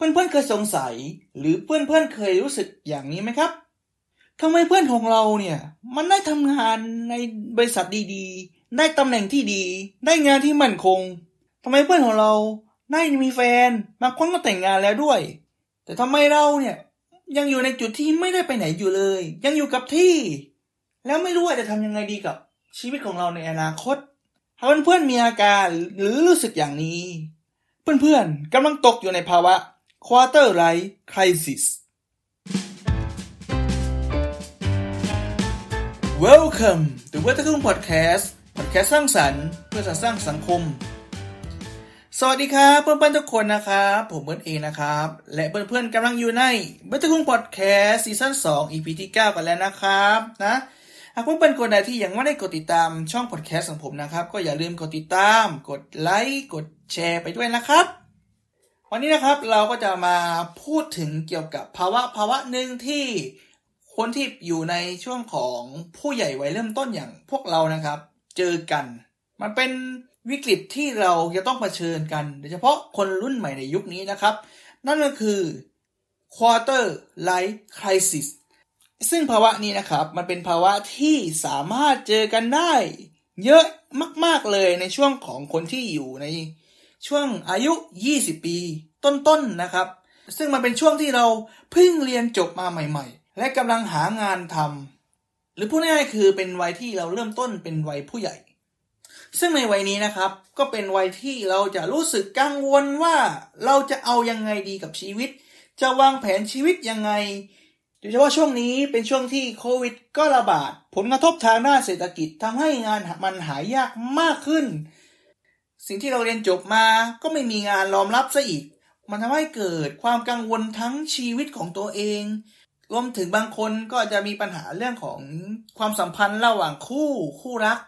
เพื่อนๆเคยสงสัยหรือเพื่อนๆเคยรู้สึกอย่างนี้ไหมครับทำไมเพื่อนของเราเนี่ยมันได้ทำงานในบริษัทดีๆได้ตำแหน่งที่ดีได้งานที่มั่นคงทำไมเพื่อนของเราได้มีแฟนบางคนก็แต่งงานแล้วด้วยแต่ทำไมเราเนี่ยยังอยู่ในจุดที่ไม่ได้ไปไหนอยู่เลยยังอยู่กับที่แล้วไม่รู้ว่าจะทำยังไงดีกับชีวิตของเราในอนาคตหากเพื่อนๆมีอาการหรือรู้สึกอย่างนี้เพื่อนๆกำลังตกอยู่ในภาวะ Quarter Life Crisis Welcome to The Weathergun Podcast สร้างสรรค์เพื่อสร้างสังคมสวัสดีครับเพื่อนๆทุกคนนะครับผมเบิร์ดเองนะครับและเพื่อนๆกำลังอยู่ใน Weathergun Podcast ซีซั่น 2 EP ที่ 9 กันแล้วนะครับนะหากเพื่อนๆคนใดที่ยังไม่ได้กดติดตามช่องพอดแคสต์ของผมนะครับก็อย่าลืมกดติดตามกดไลค์กดแชร์ไปด้วยนะครับวันนี้นะครับเราก็จะมาพูดถึงเกี่ยวกับภาวะหนึ่งที่คนที่อยู่ในช่วงของผู้ใหญ่วัยเริ่มต้นอย่างพวกเรานะครับเจอกันมันเป็นวิกฤตที่เราจะต้องเผชิญกันโดยเฉพาะคนรุ่นใหม่ในยุคนี้นะครับนั่นก็คือ Quarter Life Crisisซึ่งภาวะนี้นะครับมันเป็นภาวะที่สามารถเจอกันได้เยอะมากๆเลยในช่วงของคนที่อยู่ในช่วงอายุ20ปีต้นๆนะครับซึ่งมันเป็นช่วงที่เราเพิ่งเรียนจบมาใหม่ๆและกำลังหางานทำหรือพูดง่ายๆคือเป็นวัยที่เราเริ่มต้นเป็นวัยผู้ใหญ่ซึ่งในวัยนี้นะครับก็เป็นวัยที่เราจะรู้สึกกังวลว่าเราจะเอายังไงดีกับชีวิตจะวางแผนชีวิตยังไงโดยเฉพาะช่วงนี้เป็นช่วงที่โควิดก็ระบาดผลกระทบทางด้านเศรษฐกิจทำให้งานมันหายากมากขึ้นสิ่งที่เราเรียนจบมาก็ไม่มีงานรองรับซะอีกมันทำให้เกิดความกังวลทั้งชีวิตของตัวเองรวมถึงบางคนก็จะมีปัญหาเรื่องของความสัมพันธ์ระหว่างคู่รัก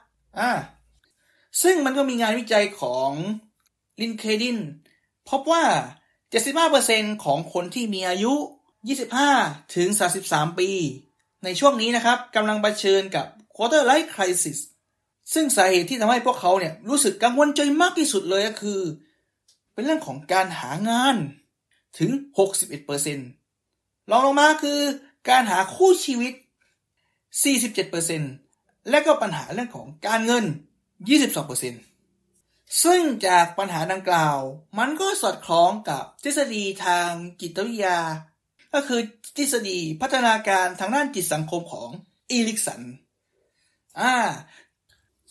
ซึ่งมันก็มีงานวิจัยของ LinkedIn พบว่า 75% ของคนที่มีอายุ25ถึง33ปีในช่วงนี้นะครับกำลังเผชิญกับ Quarter Life Crisis ซึ่งสาเหตุที่ทำให้พวกเขาเนี่ยรู้สึกกังวลใจมากที่สุดเลยก็คือเป็นเรื่องของการหางานถึง 61% รองลงมาคือการหาคู่ชีวิต 47% และก็ปัญหาเรื่องของการเงิน 22% ซึ่งจากปัญหาดังกล่าวมันก็สอดคล้องกับทฤษฎีทางจิตวิทยาก็คือทฤษฎีพัฒนาการทางด้านจิตสังคมของอีริกสัน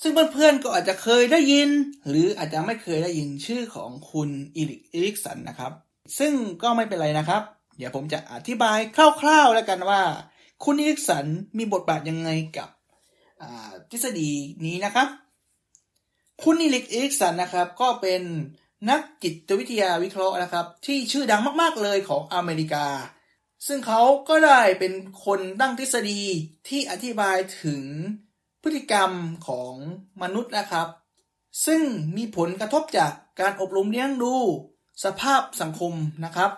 ซึ่งเพื่อนๆก็อาจจะเคยได้ยินหรืออาจจะไม่เคยได้ยินชื่อของคุณอีริกสันนะครับซึ่งก็ไม่เป็นไรนะครับเดี๋ยวผมจะอธิบายคร่าวๆแล้วกันว่าคุณอีริกสันมีบทบาทยังไงกับทฤษฎีนี้นะครับคุณอีริกสันนะครับก็เป็นนักจิตวิทยาวิเคราะห์นะครับที่ชื่อดังมากๆเลยของอเมริกาซึ่งเขาก็ได้เป็นคนตั้งทฤษฎีที่อธิบายถึงพฤติกรรมของมนุษย์นะครับซึ่งมีผลกระทบจากการอบรมเลี้ยงดูสภาพสังคมนะครับ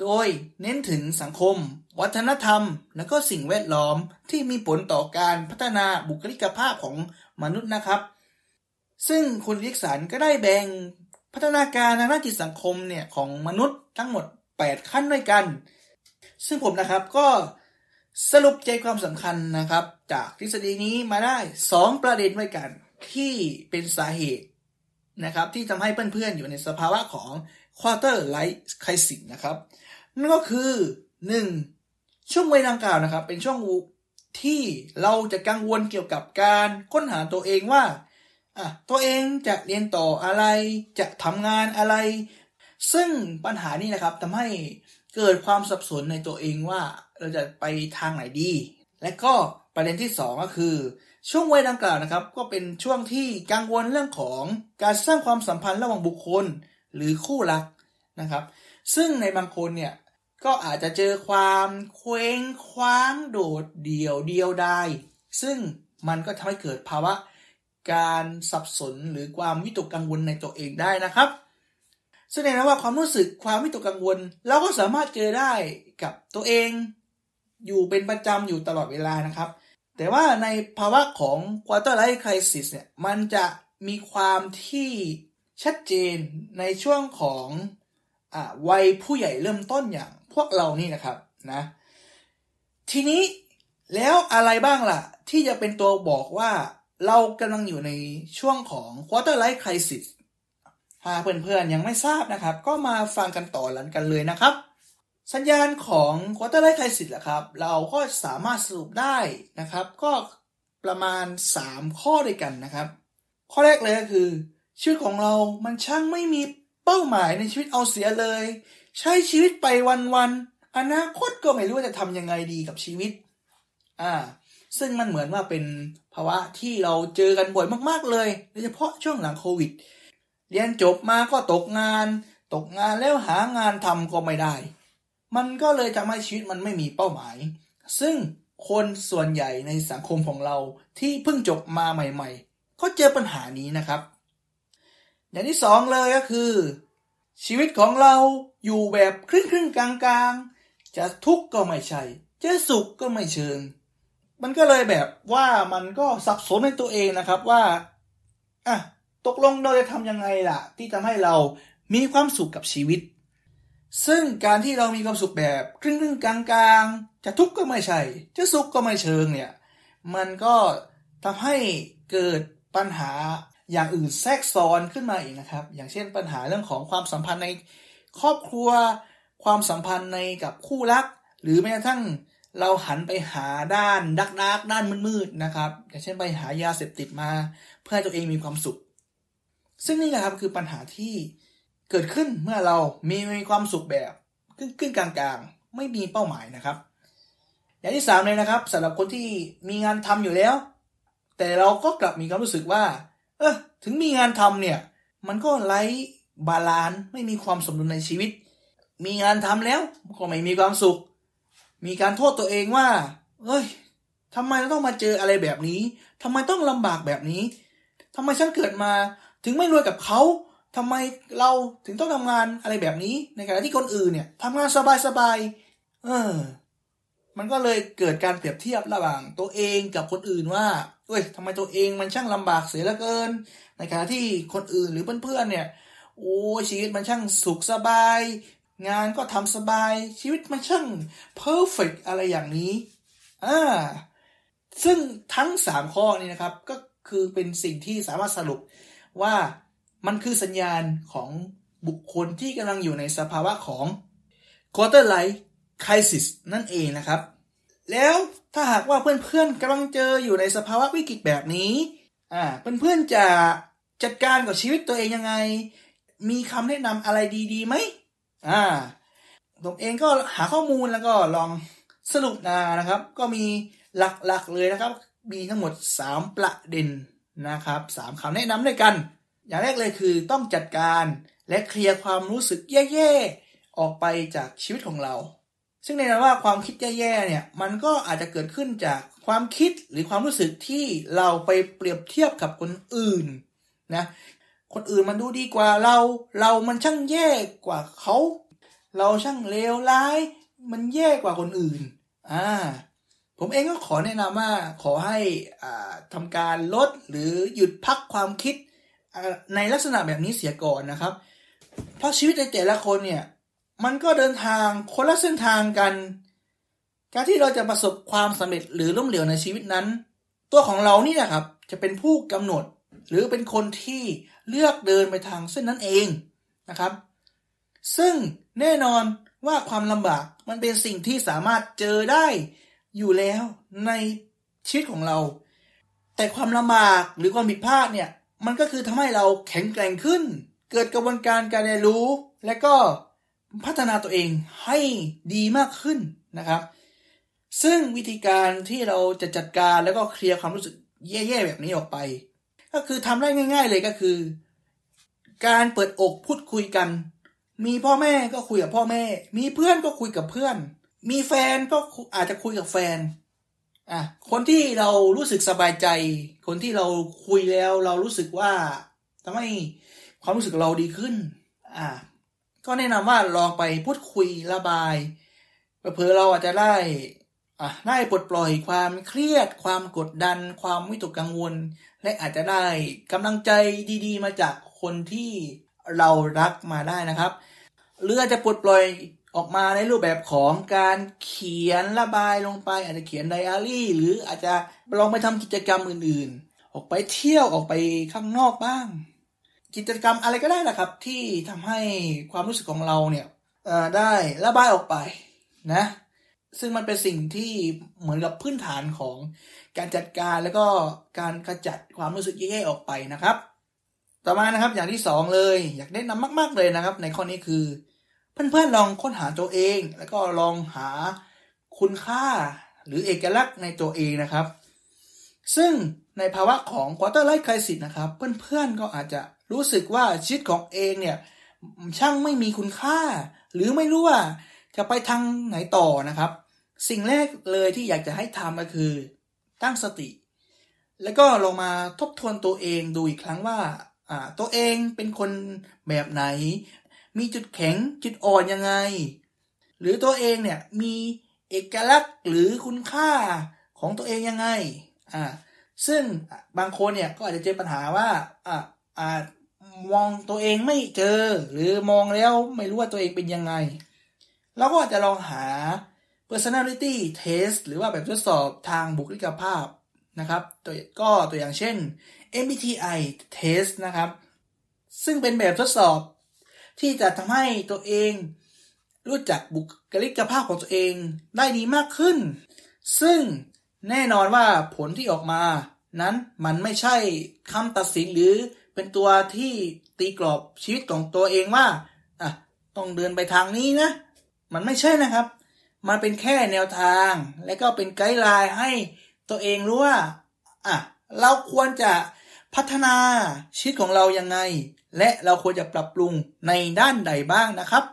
โดยเน้นถึงสังคมวัฒนธรรมและก็สิ่งแวดล้อมที่มีผลต่อการพัฒนาบุคลิกภาพของมนุษย์นะครับซึ่งคุณวิกสันก็ได้แบ่งพัฒนาการทางด้านจิตสังคมเนี่ยของมนุษย์ทั้งหมด8ขั้นด้วยกันซึ่งผมนะครับก็สรุปใจความสำคัญนะครับจากทฤษฎีนี้มาได้2ประเด็นด้วยกันที่เป็นสาเหตุนะครับที่ทำให้เพื่อนๆอยู่ในสภาวะของ Quarter Life Crisis นะครับนั่นก็คือ1ช่วงวัยดังกล่าวนะครับเป็นช่วงที่เราจะกังวลเกี่ยวกับการค้นหาตัวเองว่าตัวเองจะเรียนต่ออะไรจะทำงานอะไรซึ่งปัญหานี้นะครับทำให้เกิดความสับสนในตัวเองว่าเราจะไปทางไหนดีและก็ประเด็นที่2ก็คือช่วงวัยดังกล่าวนะครับก็เป็นช่วงที่กังวลเรื่องของการสร้างความสัมพันธ์ระหว่างบุคคลหรือคู่รักนะครับซึ่งในบางคนเนี่ยก็อาจจะเจอความเคว้งคว้างโดดเดี่ยวเดียวดายซึ่งมันก็ทำให้เกิดภาวะการสับสนหรือความวิตกกังวลในตัวเองได้นะครับแสดงว่าความรู้สึกความวิตกกังวลเราก็สามารถเจอได้กับตัวเองอยู่เป็นประจำอยู่ตลอดเวลานะครับแต่ว่าในภาวะของ Quarter Life Crisis เนี่ยมันจะมีความที่ชัดเจนในช่วงของ วัยผู้ใหญ่เริ่มต้นอย่างพวกเรานี่นะครับนะทีนี้แล้วอะไรบ้างล่ะที่จะเป็นตัวบอกว่าเรากำลังอยู่ในช่วงของ quarter life crisis ถ้าเพื่อนๆยังไม่ทราบนะครับก็มาฟังกันต่อหลังกันเลยนะครับสัญญาณของ quarter life crisis ล่ะครับเราก็สามารถสรุปได้นะครับก็ประมาณ3ข้อด้วยกันนะครับข้อแรกเลยก็คือชีวิตของเรามันช่างไม่มีเป้าหมายในชีวิตเอาเสียเลยใช้ชีวิตไปวันๆอนาคตก็ไม่รู้ว่าจะทำยังไงดีกับชีวิตซึ่งมันเหมือนว่าเป็นภาวะที่เราเจอกันบ่อยมากๆเลยโดยเฉพาะช่วงหลังโควิดเรียนจบมาก็ตกงานแล้วหางานทำก็ไม่ได้มันก็เลยทำให้ชีวิตมันไม่มีเป้าหมายซึ่งคนส่วนใหญ่ในสังคมของเราที่เพิ่งจบมาใหม่ๆก็เจอปัญหานี้นะครับอย่างที่สองเลยก็คือชีวิตของเราอยู่แบบครึ่งๆกลางๆจะทุกข์ก็ไม่ใช่จะสุขก็ไม่เชิงมันก็เลยแบบว่ามันก็สับสนในตัวเองนะครับว่าตกลงเราจะทำยังไงล่ะที่ทำให้เรามีความสุขกับชีวิตซึ่งการที่เรามีความสุขแบบครึ่งๆกลางๆจะทุกข์ก็ไม่ใช่จะสุขก็ไม่เชิงเนี่ยมันก็ทำให้เกิดปัญหาอย่างอื่นแทรกซ้อนขึ้นมาอีกนะครับอย่างเช่นปัญหาเรื่องของความสัมพันธ์ในครอบครัวความสัมพันธ์ในกับคู่รักหรือแม้กระทั่งเราหันไปหาด้านดักด้านมืดๆนะครับอย่างเช่นไปหายาเสพติดมาเพื่อตัวเองมีความสุขซึ่งนี่นะครับคือปัญหาที่เกิดขึ้นเมื่อเรามีความสุขแบบครึ่งๆกลางๆไม่มีเป้าหมายนะครับอย่างที่3เลยนะครับสำหรับคนที่มีงานทำอยู่แล้วแต่เราก็กลับมีความรู้สึกว่าถึงมีงานทำเนี่ยมันก็ไร้บาลานซ์ไม่มีความสมดุลในชีวิตมีงานทำแล้วก็ไม่มีความสุขมีการโทษตัวเองว่าทำไมเราต้องมาเจออะไรแบบนี้ทำไมต้องลำบากแบบนี้ทำไมฉันเกิดมาถึงไม่รวยกับเขาทำไมเราถึงต้องทำงานอะไรแบบนี้ในขณะที่คนอื่นเนี่ยทำงานสบายๆมันก็เลยเกิดการเปรียบเทียบระหว่างตัวเองกับคนอื่นว่าทำไมตัวเองมันช่างลำบากเสียเหลือเกินในขณะที่คนอื่นหรือเพื่อนๆเนี่ยโอ้ชีวิตมันช่างสุขสบายงานก็ทำสบายชีวิตมันช่างเพอร์เฟกต์อะไรอย่างนี้ซึ่งทั้ง3ข้อนี้นะครับก็คือเป็นสิ่งที่สามารถสรุปว่ามันคือสัญญาณของบุคคลที่กำลังอยู่ในสภาวะของ quarter life crisis นั่นเองนะครับแล้วถ้าหากว่าเพื่อนๆกำลังเจออยู่ในสภาวะวิกฤตแบบนี้เพื่อนๆจะจัดการกับชีวิตตัวเองยังไงมีคำแนะนำอะไรดีๆไหมผมเองก็หาข้อมูลแล้วก็ลองสรุปนะครับก็มีหลักๆเลยนะครับมีทั้งหมด3ประเด็นนะครับ3คำแนะนำด้วยกันอย่างแรกเลยคือต้องจัดการและเคลียร์ความรู้สึกแย่ๆออกไปจากชีวิตของเราซึ่งในนั้นว่าความคิดแย่ๆเนี่ยมันก็อาจจะเกิดขึ้นจากความคิดหรือความรู้สึกที่เราไปเปรียบเทียบกับคนอื่นนะคนอื่นมันดูดีกว่าเรามันช่างแย่กว่าเขาเราช่างเลวร้ายมันแย่กว่าคนอื่นผมเองก็ขอแนะนำว่าขอให้ทำการลดหรือหยุดพักความคิดในลักษณะแบบนี้เสียก่อนนะครับเพราะชีวิตในแต่ละคนเนี่ยมันก็เดินทางคนละเส้นทางกันการที่เราจะประสบความสำเร็จหรือล้มเหลวในชีวิตนั้นตัวของเรานี่นะครับจะเป็นผู้กำหนดหรือเป็นคนที่เลือกเดินไปทางเส้นนั้นเองนะครับซึ่งแน่นอนว่าความลำบากมันเป็นสิ่งที่สามารถเจอได้อยู่แล้วในชีวิตของเราแต่ความลำบากหรือความผิดพลาดเนี่ยมันก็คือทำให้เราแข็งแกร่งขึ้นเกิดกระบวนการการเรียนรู้และก็พัฒนาตัวเองให้ดีมากขึ้นนะครับซึ่งวิธีการที่เราจะจัดการแล้วก็เคลียร์ความรู้สึกแย่ๆแบบนี้ออกไปก็คือทำได้ง่ายๆเลยก็คือการเปิดอกพูดคุยกันมีพ่อแม่ก็คุยกับพ่อแม่มีเพื่อนก็คุยกับเพื่อนมีแฟนก็อาจจะคุยกับแฟนคนที่เรารู้สึกสบายใจคนที่เราคุยแล้วเรารู้สึกว่าทำให้ความรู้สึกเราดีขึ้นก็แนะนำว่าลองไปพูดคุยระบายเผื่อเราอาจจะได้ปลดปล่อยความเครียดความกดดันความวิตกกังวลและอาจจะได้กำลังใจดีๆมาจากคนที่เรารักมาได้นะครับ หรืออาจจะปลดปล่อยออกมาในรูปแบบของการเขียนระบายลงไปอาจจะเขียนไดอารี่หรืออาจจะลองไปทำกิจกรรมอื่นๆออกไปเที่ยวออกไปข้างนอกบ้างกิจกรรมอะไรก็ได้นะครับที่ทำให้ความรู้สึกของเราเนี่ยได้ระบายออกไปนะซึ่งมันเป็นสิ่งที่เหมือนกับพื้นฐานของการจัดการแล้วก็การขจัดความรู้สึกแย่ๆออกไปนะครับต่อมานะครับอย่างที่2เลยอยากแนะนำมากๆเลยนะครับในข้อนี้คือเพื่อนๆลองค้นหาตัวเองแล้วก็ลองหาคุณค่าหรือเอกลักษณ์ในตัวเองนะครับซึ่งในภาวะของ quarter life crisis นะครับเพื่อนๆก็อาจจะรู้สึกว่าชีวิตของเองเนี่ยช่างไม่มีคุณค่าหรือไม่รู้ว่าจะไปทางไหนต่อนะครับสิ่งแรกเลยที่อยากจะให้ทำก็คือตั้งสติแล้วก็ลองมาทบทวนตัวเองดูอีกครั้งว่าตัวเองเป็นคนแบบไหนมีจุดแข็งจุดอ่อนยังไงหรือตัวเองเนี่ยมีเอกลักษณ์หรือคุณค่าของตัวเองยังไงซึ่งบางคนเนี่ยก็อาจจะเจอปัญหาว่ามองตัวเองไม่เจอหรือมองแล้วไม่รู้ว่าตัวเองเป็นยังไงเราก็อาจจะลองหา personality test หรือว่าแบบทดสอบทางบุคลิกภาพนะครับตัวอย่างเช่น MBTI test นะครับซึ่งเป็นแบบทดสอบที่จะทำให้ตัวเองรู้จักบุคลิกภาพของตัวเองได้ดีมากขึ้นซึ่งแน่นอนว่าผลที่ออกมานั้นมันไม่ใช่คำตัดสินหรือเป็นตัวที่ตีกรอบชีวิตของตัวเองว่าต้องเดินไปทางนี้นะมันไม่ใช่นะครับมันเป็นแค่แนวทางและก็เป็นไกด์ไลน์ให้ตัวเองรู้ว่าเราควรจะพัฒนาชีวิตของเรายังไงและเราควรจะปรับปรุงในด้านใดบ้างนะครับ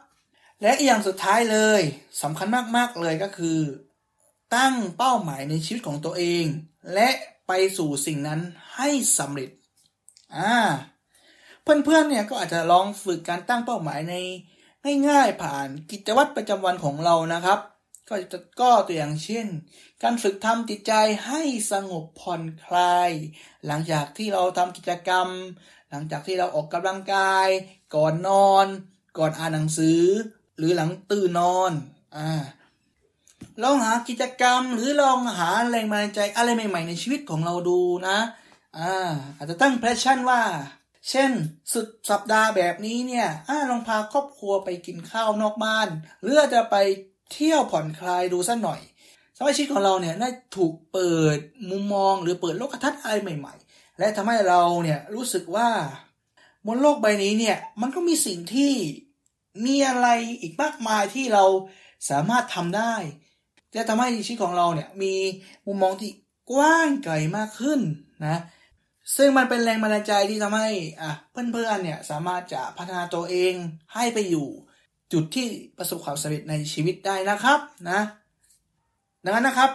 และอย่างสุดท้ายเลยสำคัญมากๆเลยก็คือตั้งเป้าหมายในชีวิตของตัวเองและไปสู่สิ่งนั้นให้สำเร็จเพื่อนๆเนี่ยก็อาจจะลองฝึกการตั้งเป้าหมายในง่ายๆผ่านกิจวัตรประจำวันของเรานะครับก็ตัวอย่างเช่นการฝึกทำจิตใจให้สงบผ่อนคลายหลังจากที่เราทำกิจกรรมหลังจากที่เราออกกำลังกายก่อนนอนก่อนอ่านหนังสือหรือหลังตื่นนอนลองหากิจกรรมหรือลองหาแรงบันดาลใจอะไรใหม่ๆในชีวิตของเราดูนะอาจจะตั้งแพชชั่นว่าเช่นสุดสัปดาห์แบบนี้เนี่ยลองพาครอบครัวไปกินข้าวนอกบ้านหรืออาจจะไปเที่ยวผ่อนคลายดูสักหน่อยสมาชิกของเราเนี่ยได้ถูกเปิดมุมมองหรือเปิดโลกทัศน์อะไรใหม่ๆและทำให้เราเนี่ยรู้สึกว่าบนโลกใบนี้เนี่ยมันก็มีสิ่งที่มีอะไรอีกมากมายที่เราสามารถทำได้จะทำให้ชีวิตของเราเนี่ยมีมุมมองที่กว้างไกลมากขึ้นนะซึ่งมันเป็นแรงบันดาลใจที่ทำให้เพื่อนๆเนี่ยสามารถจะพัฒนาตัวเองให้ไปอยู่จุดที่ประสบความสำเร็จในชีวิตได้นะครับนะดังนั้นนะครับ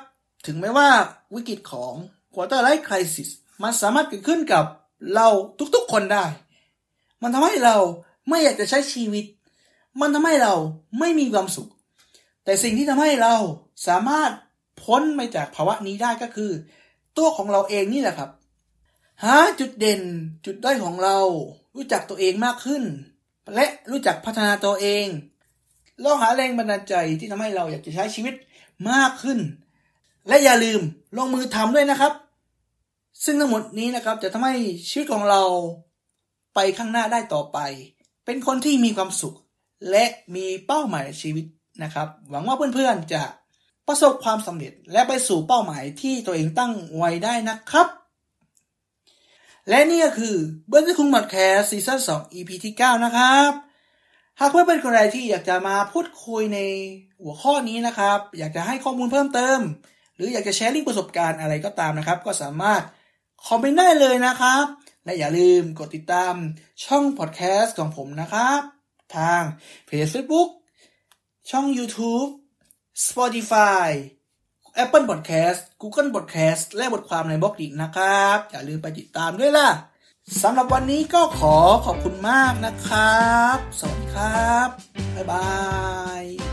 ถึงแม้ว่าวิกฤตของ quarter life crisis มันสามารถเกิดขึ้นกับเราทุกๆคนได้มันทำให้เราไม่อยากจะใช้ชีวิตมันทำให้เราไม่มีความสุขแต่สิ่งที่ทำให้เราสามารถพ้นไปจากภาวะนี้ได้ก็คือตัวของเราเองนี่แหละครับหาจุดเด่นจุดด้อยของเรารู้จักตัวเองมากขึ้นและรู้จักพัฒนาตัวเองลองหาแรงบันดาลใจที่ทำให้เราอยากจะใช้ชีวิตมากขึ้นและอย่าลืมลงมือทำด้วยนะครับซึ่งทั้งหมดนี้นะครับจะทำให้ชีวิตของเราไปข้างหน้าได้ต่อไปเป็นคนที่มีความสุขและมีเป้าหมายในชีวิตนะครับหวังว่าเพื่อนๆจะประสบความสำเร็จและไปสู่เป้าหมายที่ตัวเองตั้งไว้ได้นะครับและนี่ก็คือ The Weathergun Podcast Season 2 EP ที่ 9 นะครับหากเพื่อนเป็นคนใดที่อยากจะมาพูดคุยในหัวข้อนี้นะครับอยากจะให้ข้อมูลเพิ่มเติมหรืออยากจะแชร์ลิงก์ประสบการณ์อะไรก็ตามนะครับก็สามารถคอมเมนต์ได้เลยนะครับและอย่าลืมกดติดตามช่องพอดแคสต์ของผมนะครับทางเพจ Facebook ช่อง YouTube Spotify Apple Podcast Google Podcast และบทความในบล็อกดิกนะครับอย่าลืมไปติดตามด้วยล่ะสำหรับวันนี้ก็ขอบคุณมากนะครับสวัสดีครับบ๊ายบาย